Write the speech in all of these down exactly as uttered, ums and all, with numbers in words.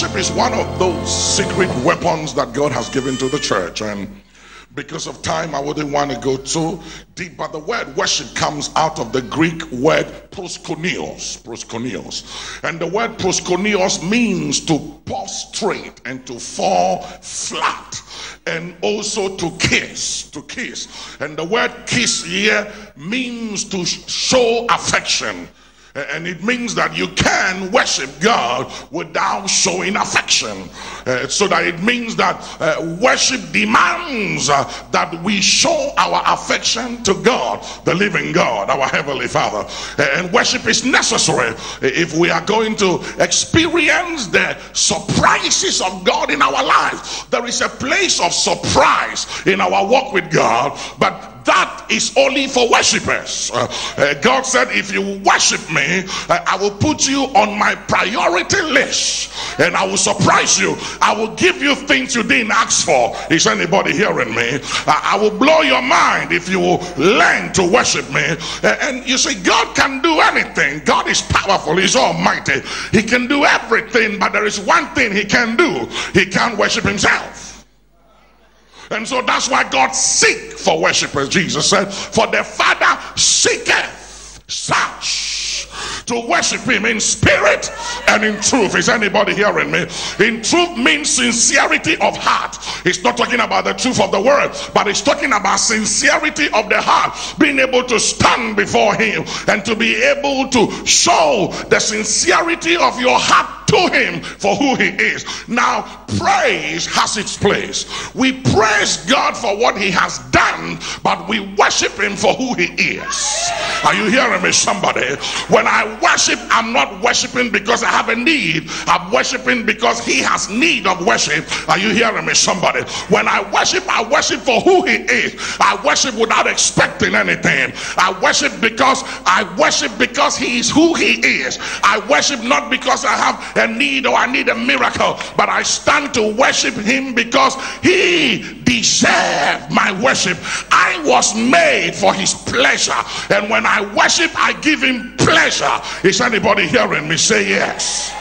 Worship is one of those secret weapons that God has given to the church, and because of time I wouldn't want to go too deep, but the word worship comes out of the Greek word proskonios, proskonios, and the word proskonios means to prostrate and to fall flat, and also to kiss, to kiss, and the word kiss here means to show affection. And it means that you can worship God without showing affection. Uh, so that it means that uh, worship demands uh, that we show our affection to God, the living God, our Heavenly Father. And worship is necessary if we are going to experience the surprises of God in our life. There is a place of surprise in our walk with God, but that is only for worshipers. Uh, uh, God said, if you worship me, uh, I will put you on my priority list and I will surprise you. I will give you things you didn't ask for. Is anybody hearing me? Uh, I will blow your mind if you will learn to worship me. Uh, and you see, God can do anything. God is powerful. He's almighty. He can do everything, but there is one thing he can do. He can't worship himself. And so that's why God seek for worshipers. Jesus said, for the Father seeketh such to worship him in spirit and in truth. Is anybody hearing me? In truth means sincerity of heart. It's not talking about the truth of the word, but it's talking about sincerity of the heart, being able to stand before him and to be able to show the sincerity of your heart to him for who he is. Now praise has its place. We praise God for what he has done, but we worship him for who he is. Are you hearing me, somebody? When I worship, I'm not worshiping because I have a need. I'm worshiping because he has need of worship. Are you hearing me, somebody? When I worship, I worship for who he is. I worship without expecting anything. I worship because I worship because he is who he is. I worship not because I have a need or I need a miracle, but I stand to worship him because he deserved my worship. I was made for his pleasure, and when I worship, I give him pleasure. Is anybody hearing me? Say yes.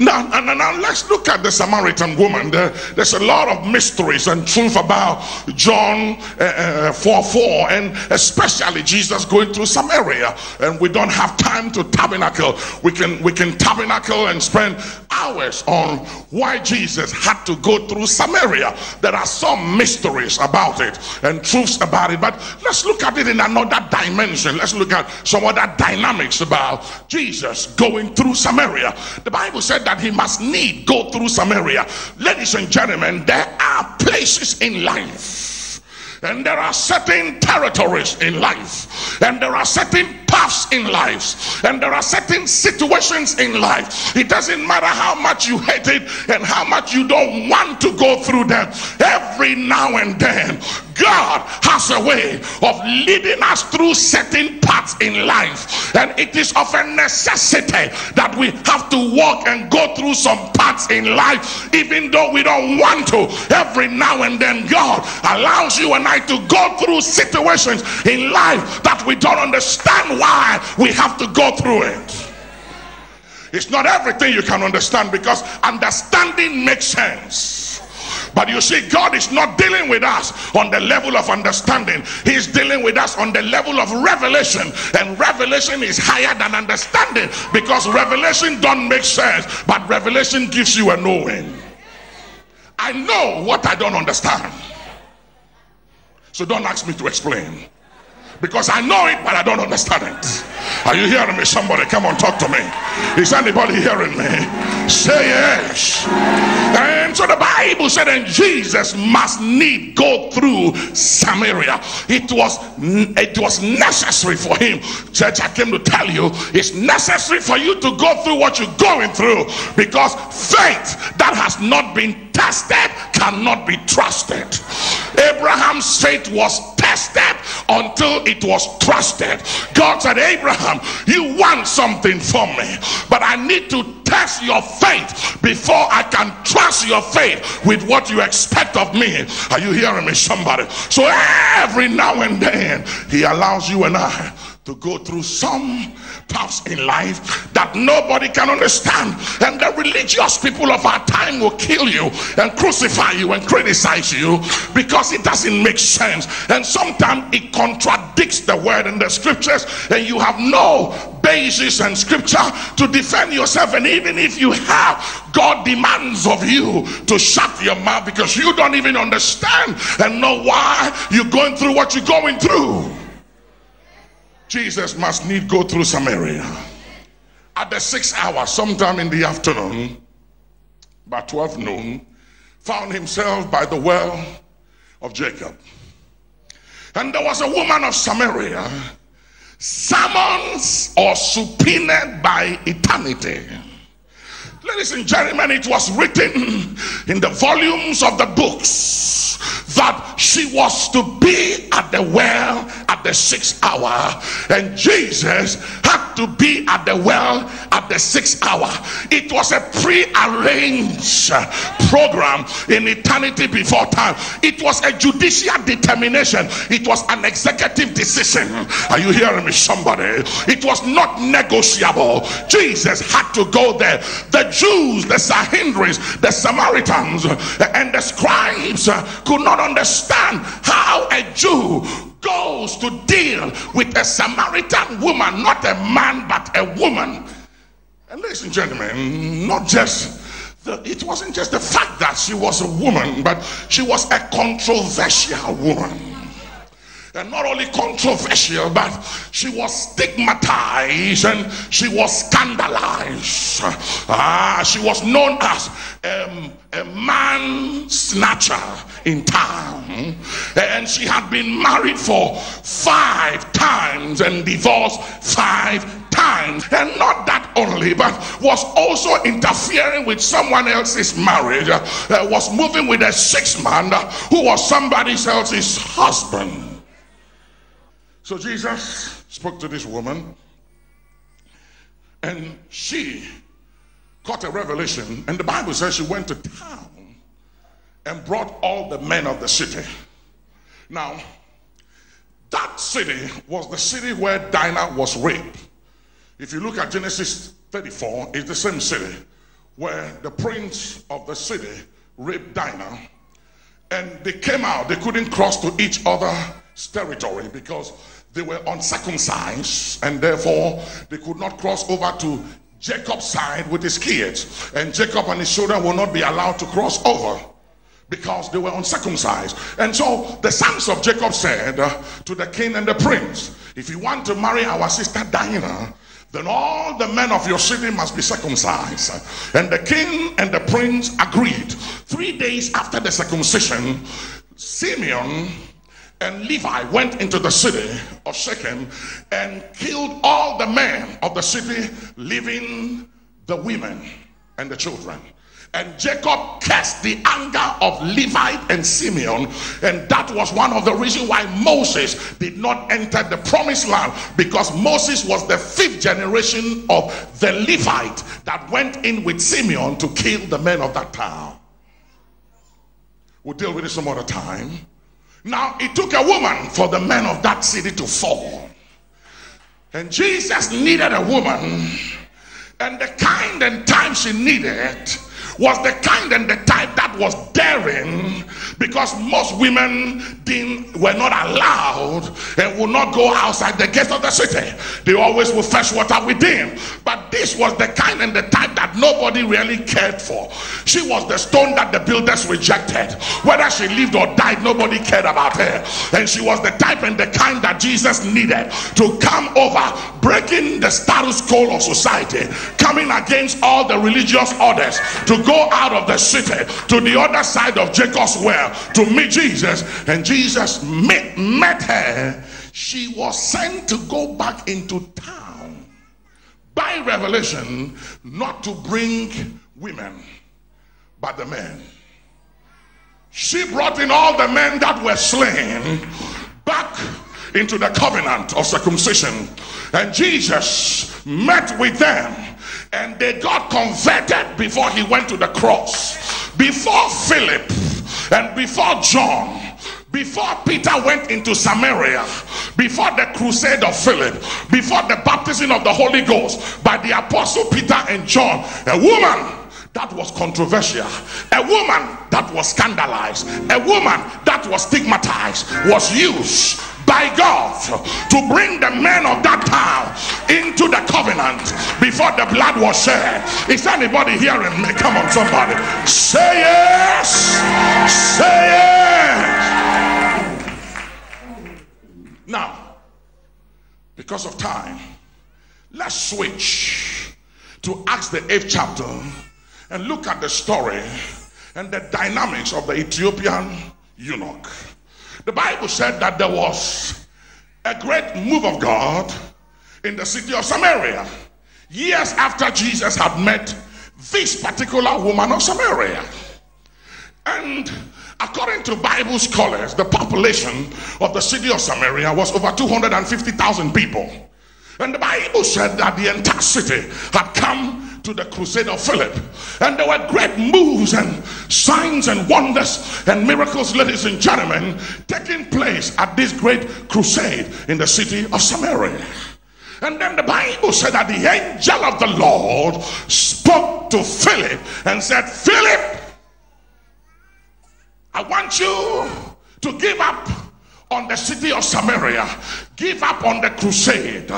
Now, now, now let's look at the Samaritan woman. There, there's a lot of mysteries and truth about John four four, and especially Jesus going through Samaria. And we don't have time to tabernacle. We can we can tabernacle and spend hours on why Jesus had to go through Samaria. There are some mysteries about it and truths about it. But let's look at it in another dimension. Let's look at some other dynamics about Jesus going through Samaria. The Bible said that he must need go through Samaria. Ladies and gentlemen, there are places in life, and there are certain territories in life, and there are certain paths in life, and there are certain situations in life. It doesn't matter how much you hate it and how much you don't want to go through them. Every now and then, God has a way of leading us through certain paths in life, and it is of a necessity that we have to walk and go through some paths in life, even though we don't want to. Every now and then, God allows you and I to go through situations in life that we don't understand why we have to go through it. It's not everything you can understand, because understanding makes sense. But you see, God is not dealing with us on the level of understanding. He's dealing with us on the level of revelation. And revelation is higher than understanding, because revelation don't make sense, but revelation gives you a knowing. I know what I don't understand, so don't ask me to explain, because I know it, but I don't understand it. Are you hearing me, somebody? Come on, talk to me. Is anybody hearing me? Say yes. And so the Bible said, and Jesus must need go through Samaria. It was, it was necessary for him. Church, I came to tell you, it's necessary for you to go through what you're going through, because faith that has not been tested cannot be trusted. Abraham's faith was tested until it was trusted. God said, Abraham, you want something from me, but I need to test your faith before I can trust your faith with what you expect of me. Are you hearing me, somebody? So every now and then, he allows you and I to go through some paths in life that nobody can understand, and the religious people of our time will kill you and crucify you and criticize you because it doesn't make sense, and sometimes it contradicts the word and the scriptures, and you have no basis and scripture to defend yourself. And even if you have, God demands of you to shut your mouth because you don't even understand and know why you're going through what you're going through. Jesus must need go through Samaria. At the sixth hour, sometime in the afternoon, by twelve noon, found himself by the well of Jacob. And there was a woman of Samaria, summoned or subpoenaed by eternity. Ladies and gentlemen, it was written in the volumes of the books that she was to be at the well at the sixth hour, and Jesus had to be at the well at the sixth hour. It was a pre-arranged program in eternity before time. It was a judicial determination. It was an executive decision. Are you hearing me, somebody? It was not negotiable. Jesus had to go there. The Jews, the Sanhedrists, the Samaritans, and the scribes could not understand how a Jew goes to deal with a Samaritan woman, not a man, but a woman. And ladies and gentlemen, not just the, it wasn't just the fact that she was a woman, but she was a controversial woman. And not only controversial, but she was stigmatized and she was scandalized. Ah, she was known as um, a man snatcher in town, and she had been married for five times and divorced five times. And not that only, but was also interfering with someone else's marriage, uh, was moving with a sixth man uh, who was somebody else's husband. So Jesus spoke to this woman, and she caught a revelation, and the Bible says she went to town and brought all the men of the city. Now, that city was the city where Dinah was raped. If you look at Genesis thirty-four, it's the same city where the prince of the city raped Dinah, and they came out, they couldn't cross to each other territory because they were uncircumcised, and therefore they could not cross over to Jacob's side with his kids, and Jacob and his children will not be allowed to cross over because they were uncircumcised. And so the sons of Jacob said uh, to the king and the prince, if you want to marry our sister Dinah, then all the men of your city must be circumcised. And the king and the prince agreed. Three days after the circumcision, Simeon and Levi went into the city of Shechem and killed all the men of the city, leaving the women and the children. And Jacob cursed the anger of Levi and Simeon, and that was one of the reasons why Moses did not enter the promised land, because Moses was the fifth generation of the Levite that went in with Simeon to kill the men of that town. We'll deal with it some other time. Now, it took a woman for the men of that city to fall. And Jesus needed a woman. And the kind and time she needed was the kind and the type that was daring, because most women didn't, were not allowed and would not go outside the gates of the city. They always would fetch water within. But this was the kind and the type that nobody really cared for. She was the stone that the builders rejected. Whether she lived or died, nobody cared about her. And she was the type and the kind that Jesus needed to come over, breaking the status quo of society, coming against all the religious orders, to go out of the city to the other side of Jacob's well to meet Jesus. And Jesus met, met her. She was sent to go back into town by revelation, not to bring women but the men. She brought in all the men that were slain back into the covenant of circumcision, and Jesus met with them, and they got converted before he went to the cross. Before Philip and before John, before Peter went into Samaria, before the crusade of Philip, before the baptism of the Holy Ghost by the apostle Peter and John, a woman that was controversial, a woman that was scandalized, a woman that was stigmatized, was used by God to bring the men of that town into the covenant before the blood was shed. Is anybody hearing me? Come on, somebody. Say yes. Say yes. Now, because of time, let's switch to Acts the eighth chapter and look at the story and the dynamics of the Ethiopian eunuch. The Bible said that there was a great move of God in the city of Samaria years after Jesus had met this particular woman of Samaria. And according to Bible scholars, the population of the city of Samaria was over two hundred fifty thousand people. And the Bible said that the entire city had come to the crusade of Philip, and there were great moves and signs and wonders and miracles, ladies and gentlemen, taking place at this great crusade in the city of Samaria. And then the Bible said that the angel of the Lord spoke to Philip and said, Philip, I want you to give up on the city of Samaria, give up on the crusade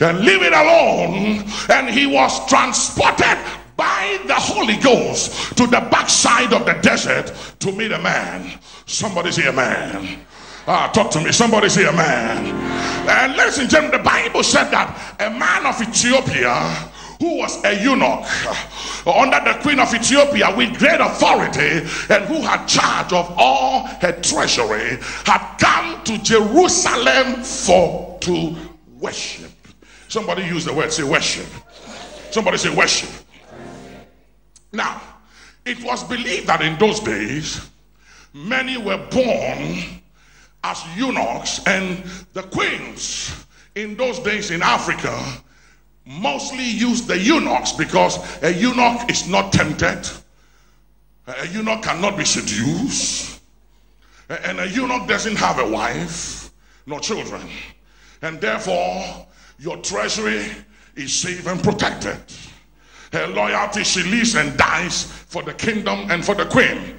and leave it alone. And he was transported by the Holy Ghost to the backside of the desert to meet a man. Somebody's here, man. Ah, talk to me. Somebody's here, man. And ladies and gentlemen, the Bible said that a man of Ethiopia, who was a eunuch under the queen of Ethiopia with great authority, and who had charge of all her treasury, had come to Jerusalem for to worship. Somebody use the word, say worship. Somebody say worship. Now, it was believed that in those days, many were born as eunuchs, and the queens in those days in Africa mostly use the eunuchs, because a eunuch is not tempted, a eunuch cannot be seduced, and a eunuch doesn't have a wife, no children, and therefore your treasury is safe and protected. Her loyalty, she lives and dies for the kingdom and for the queen.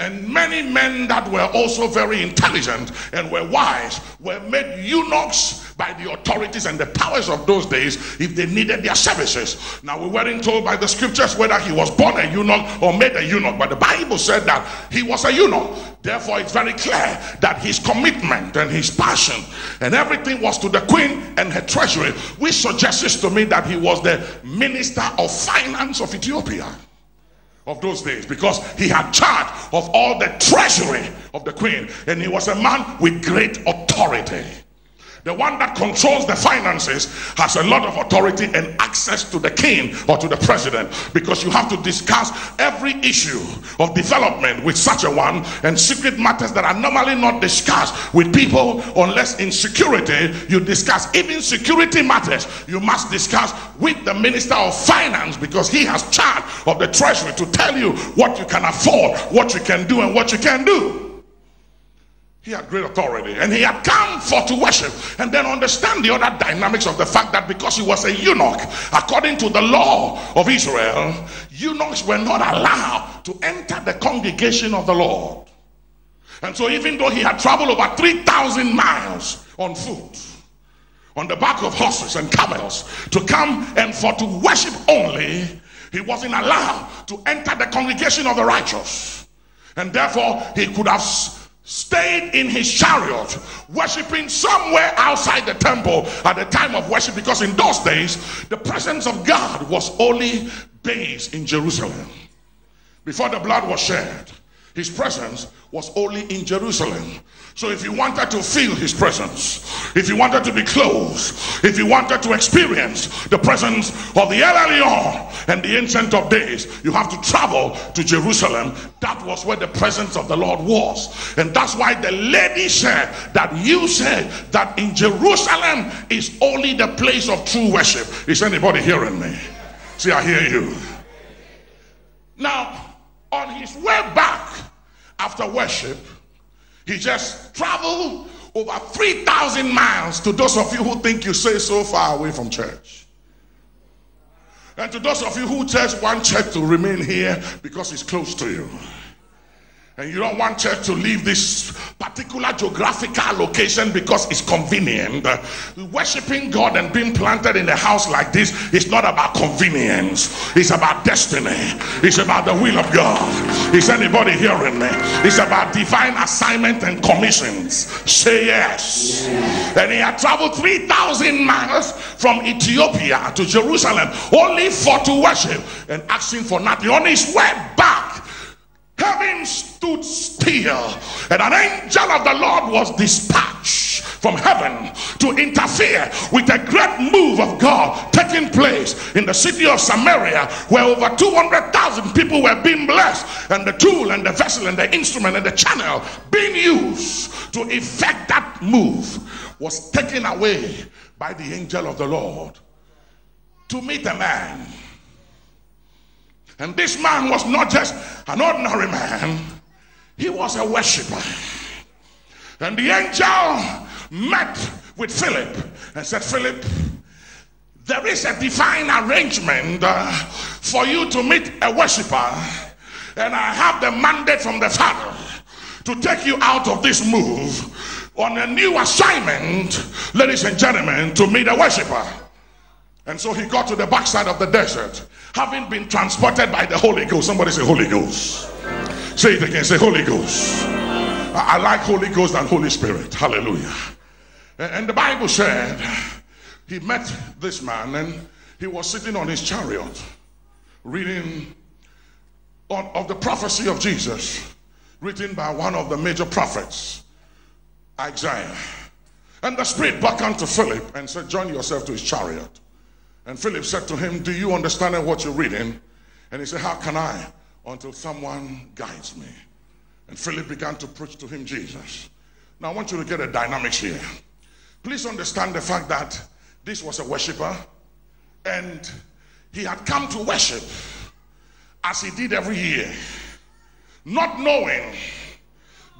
And many men that were also very intelligent and were wise were made eunuchs by the authorities and the powers of those days if they needed their services. Now, we weren't told by the scriptures whether he was born a eunuch or made a eunuch, but the Bible said that he was a eunuch. Therefore, it's very clear that his commitment and his passion and everything was to the queen and her treasury, which suggests to me that he was the minister of finance of Ethiopia of those days, because he had charge of all the treasury of the queen, and he was a man with great authority. The one that controls the finances has a lot of authority and access to the king or to the president, because you have to discuss every issue of development with such a one, and secret matters that are normally not discussed with people unless in security you discuss. Even security matters you must discuss with the minister of finance, because he has charge of the treasury to tell you what you can afford, what you can do, and what you can do. He had great authority, and he had come for to worship. And then understand the other dynamics of the fact that because he was a eunuch, according to the law of Israel, eunuchs were not allowed to enter the congregation of the Lord. And so even though he had traveled over three thousand miles on foot, on the back of horses and camels, to come and for to worship only, he wasn't allowed to enter the congregation of the righteous. And therefore he could have stayed in his chariot worshiping somewhere outside the temple at the time of worship, because in those days the presence of God was only based in Jerusalem. Before the blood was shed, his presence was only in Jerusalem. So if you wanted to feel his presence, if you wanted to be close, if you wanted to experience the presence of the El Elyon and the Ancient of Days, you have to travel to Jerusalem. That was where the presence of the Lord was. And that's why the lady said that you said that in Jerusalem is only the place of true worship. Is anybody hearing me? See, I hear you. Now, on his way back after worship, he just traveled over three thousand miles to those of you who think you say so far away from church. And to those of you who just want church to remain here because it's close to you. And you don't want church to leave this particular geographical location because it's convenient. Worshipping God and being planted in a house like this is not about convenience. It's about destiny. It's about the will of God. Is anybody hearing me? It's about divine assignment and commissions. Say yes. yes. And he had traveled three thousand miles from Ethiopia to Jerusalem only for to worship and asking for nothing. On his way back, heaven stood still, and an angel of the Lord was dispatched from heaven to interfere with a great move of God taking place in the city of Samaria, where over two hundred thousand people were being blessed, and the tool and the vessel and the instrument and the channel being used to effect that move was taken away by the angel of the Lord to meet a man. And this man was not just an ordinary man. He was a worshiper. And the angel met with Philip and said, Philip, there is a divine arrangement uh, for you to meet a worshiper. And I have the mandate from the Father to take you out of this move on a new assignment, ladies and gentlemen, to meet a worshiper. And so he got to the backside of the desert, having been transported by the Holy Ghost. Somebody say Holy Ghost. Say it again. Say Holy Ghost. I, I like Holy Ghost and Holy Spirit. Hallelujah. And, and the Bible said he met this man, and he was sitting on his chariot reading on, of the prophecy of Jesus written by one of the major prophets, Isaiah. And the Spirit beckoned to Philip and said, join yourself to his chariot. And Philip said to him, do you understand what you're reading? And he said, how can I? Until someone guides me. And Philip began to preach to him Jesus. Now I want you to get a dynamics here. Please understand the fact that this was a worshiper. And he had come to worship as he did every year, not knowing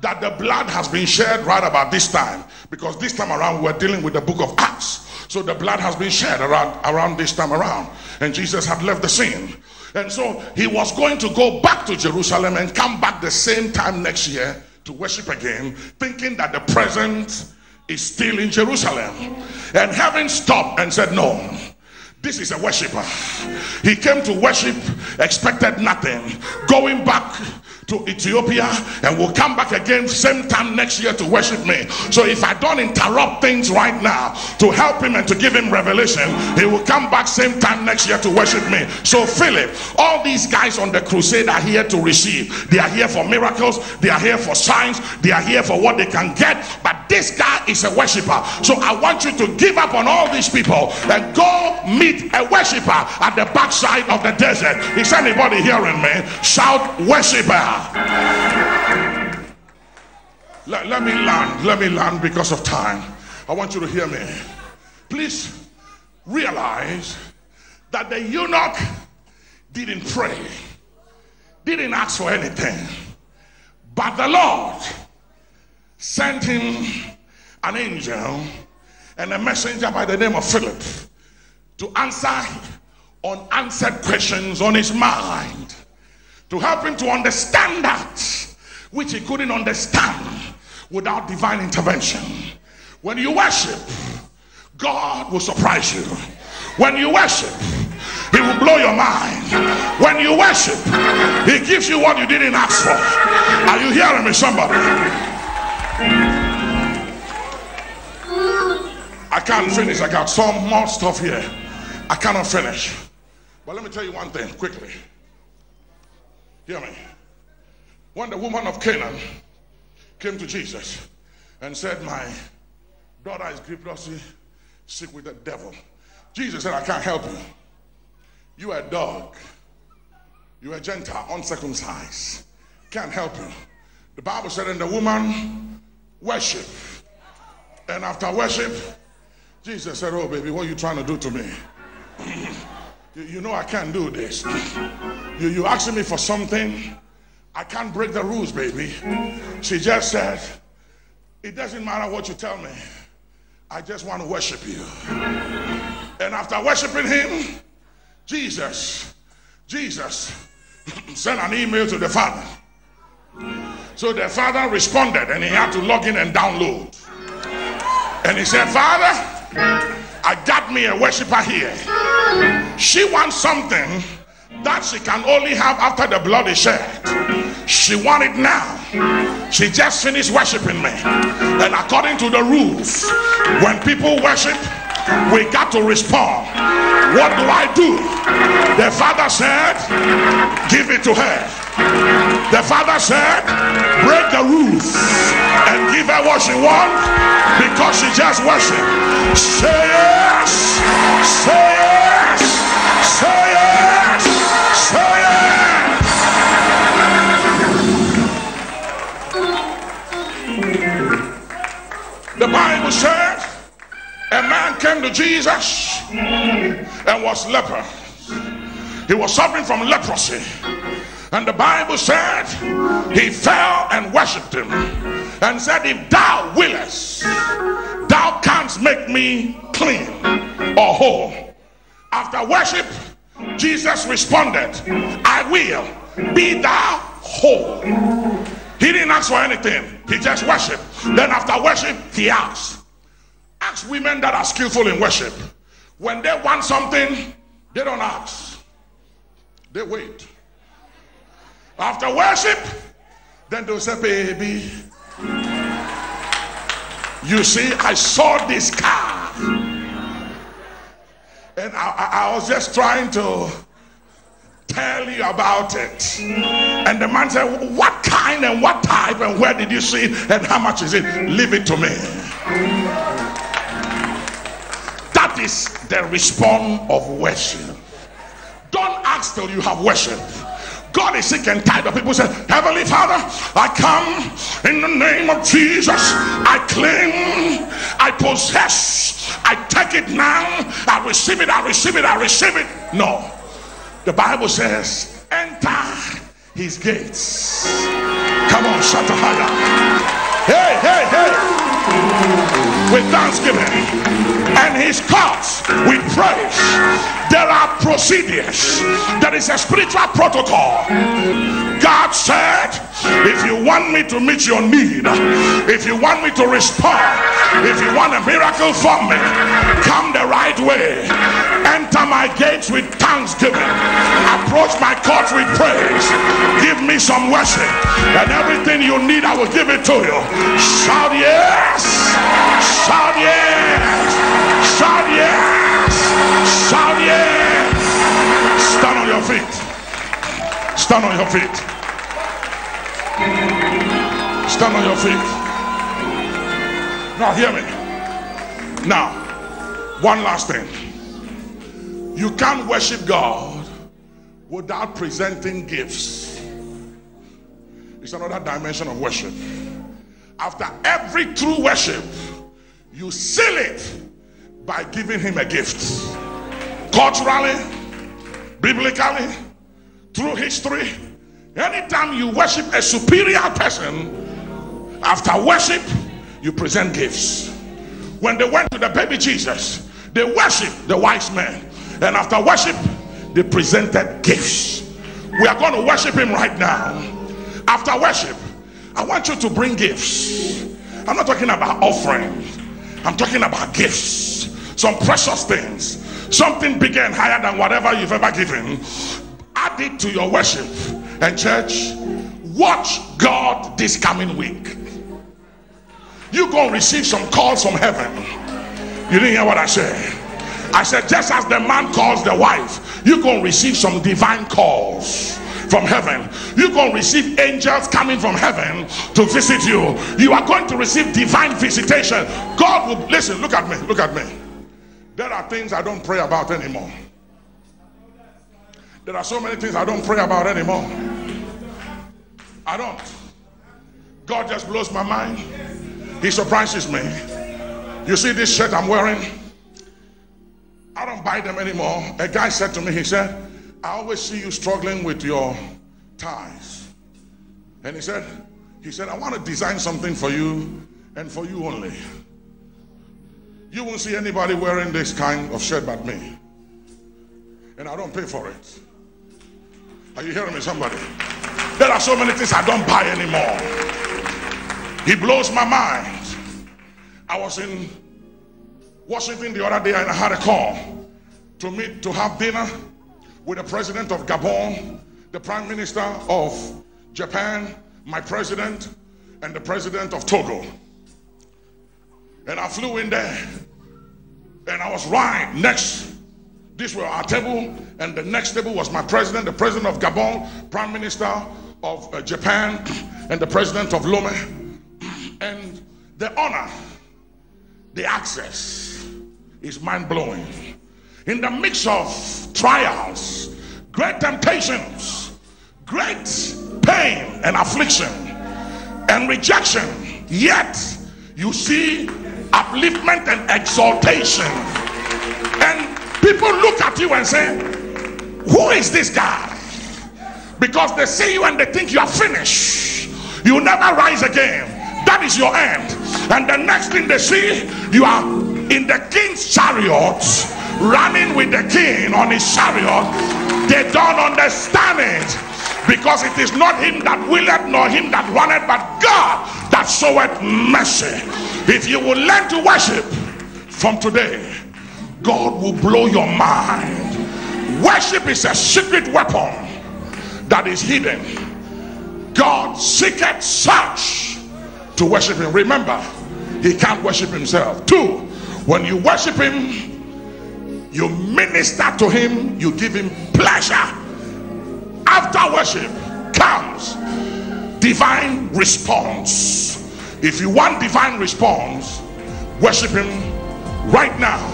that the blood has been shed right about this time. Because this time around we're dealing with the book of Acts. So the blood has been shed around, around this time around. And Jesus had left the scene. And so he was going to go back to Jerusalem and come back the same time next year to worship again, thinking that the present is still in Jerusalem. And heaven stopped and said, no, this is a worshiper. He came to worship, expected nothing. Going back to Ethiopia, and will come back again same time next year to worship me. So if I don't interrupt things right now to help him and to give him revelation, he will come back same time next year to worship me. So Philip, all these guys on the crusade are here to receive. They are here for miracles. They are here for signs. They are here for what they can get. But this guy is a worshiper. So I want you to give up on all these people and go meet a worshiper at the backside of the desert. Is anybody hearing me? Shout worshiper. Let, let me land, let me land because of time. I want you to hear me. Please realize that the eunuch didn't pray, didn't ask for anything, but the Lord sent him an angel and a messenger by the name of Philip to answer unanswered questions on his mind, to help him to understand that which he couldn't understand without divine intervention. When you worship, God will surprise you. When you worship, he will blow your mind. When you worship, he gives you what you didn't ask for. Are you hearing me, somebody? I can't finish. I got some more stuff here. I cannot finish. But let me tell you one thing quickly. Hear me. When the woman of Canaan came to Jesus and said, my daughter is grievously sick with the devil, Jesus said, I can't help you. You are a dog. You are a Gentile, uncircumcised. Can't help you. The Bible said, and the woman worship. And after worship, Jesus said, oh baby, what are you trying to do to me? You know I can't do this. You, you asking me for something. I can't break the rules, baby. She just said, It doesn't matter what you tell me. I just want to worship you. And after worshiping him, Jesus, Jesus sent an email to the Father. So the Father responded, and he had to log in and download. And he said, Father, I got me a worshiper here. She wants something that she can only have after the blood is shed. She wants it now. She just finished worshiping me. And according to the rules, when people worship, we got to respond. What do I do? The Father said, give it to her. The Father said, break the rules and give her what she wants, because she just worshiped. Say yes, say yes, say yes, say yes. The Bible says, a man came to Jesus and was leper. He was suffering from leprosy. And the Bible said he fell and worshipped him and said, if thou willest, thou canst make me clean or whole. After worship, Jesus responded, I will, be thou whole. He didn't ask for anything. He just worshiped. Then after worship, he asked. Ask women that are skillful in worship. When they want something, they don't ask. They wait. After worship, then they'll say, baby, you see, I saw this car. And I, I, I was just trying to tell you about it. And the man said, what kind and what type and where did you see it and how much is it? Leave it to me. That is the response of worship. Don't ask till you have worship. God is sick and tired of people say, Heavenly Father, I come in the name of Jesus. I claim, I possess, I take it now. I receive it, I receive it, I receive it. No. The Bible says, enter his gates. Come on, shout higher. Hey, hey, hey. With thanksgiving. And his courts with praise. There are procedures. There is a spiritual protocol. God said, if you want me to meet your need, if you want me to respond, if you want a miracle from me, come the right way. Enter my gates with thanksgiving. Approach my courts with praise. Give me some worship. And everything you need, I will give it to you. Shout yes. Shout yes. Shout yes! Shout yes! Stand on your feet. Stand on your feet. Stand on your feet. Now hear me. Now, one last thing. You can't worship God without presenting gifts. It's another dimension of worship. After every true worship, you seal it by giving him a gift. Culturally, biblically, through history, anytime you worship a superior person, after worship, you present gifts. When they went to the baby Jesus, they worshiped the wise men. And after worship, they presented gifts. We are going to worship him right now. After worship, I want you to bring gifts. I'm not talking about offerings. I'm talking about gifts. Some precious things, something bigger and higher than whatever you've ever given. Add it to your worship. And church, watch God this coming week. You're going to receive some calls from heaven. You didn't hear what I said. I said, just as the man calls the wife, you're going to receive some divine calls from heaven. You're going to receive angels coming from heaven to visit you. You are going to receive divine visitation. God will, listen, look at me, look at me. There are things I don't pray about anymore. There are so many things I don't pray about anymore. I don't. God just blows my mind. He surprises me. You see this shirt I'm wearing? I don't buy them anymore. A guy said to me, he said, I always see you struggling with your ties. And he said, he said, I want to design something for you and for you only. You won't see anybody wearing this kind of shirt but me. And I don't pay for it. Are you hearing me, somebody? There are so many things I don't buy anymore. He blows my mind. I was in Washington the other day and I had a call to meet, to have dinner with the president of Gabon, the prime minister of Japan, my president, and the president of Togo. And I flew in there, and I was right next. These were our table, and the next table was my president, the president of Gabon, prime minister of uh, Japan, and the president of Lome. And the honor, the access is mind-blowing. In the midst of trials, great temptations, great pain and affliction and rejection, yet you see upliftment and exaltation, and people look at you and say, who is this guy? Because they see you and they think you are finished, you never rise again, that is your end. And the next thing they see, you are in the king's chariot, running with the king on his chariot. They don't understand it, because it is not him that willeth nor him that runneth, but God that showeth mercy. If you will learn to worship from today, God will blow your mind. Worship is a secret weapon that is hidden. God seeketh such to worship him. Remember, he can't worship himself. Two, when you worship him, you minister to him, you give him pleasure. After worship comes divine response. If you want divine response, worship him right now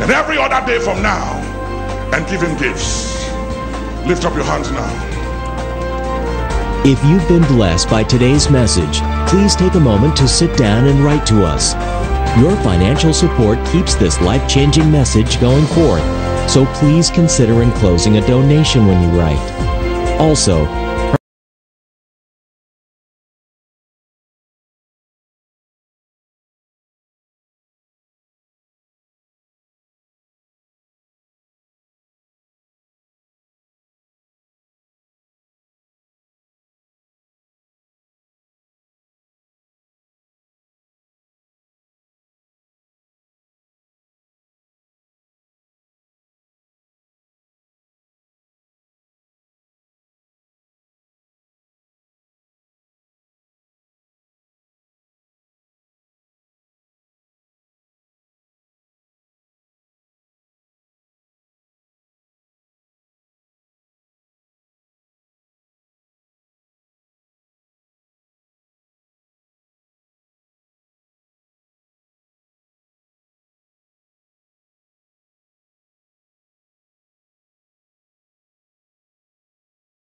and every other day from now, and give him gifts. Lift up your hands now. If you've been blessed by today's message, please take a moment to sit down and write to us. Your financial support keeps this life-changing message going forth, so please consider enclosing a donation when you write. Also,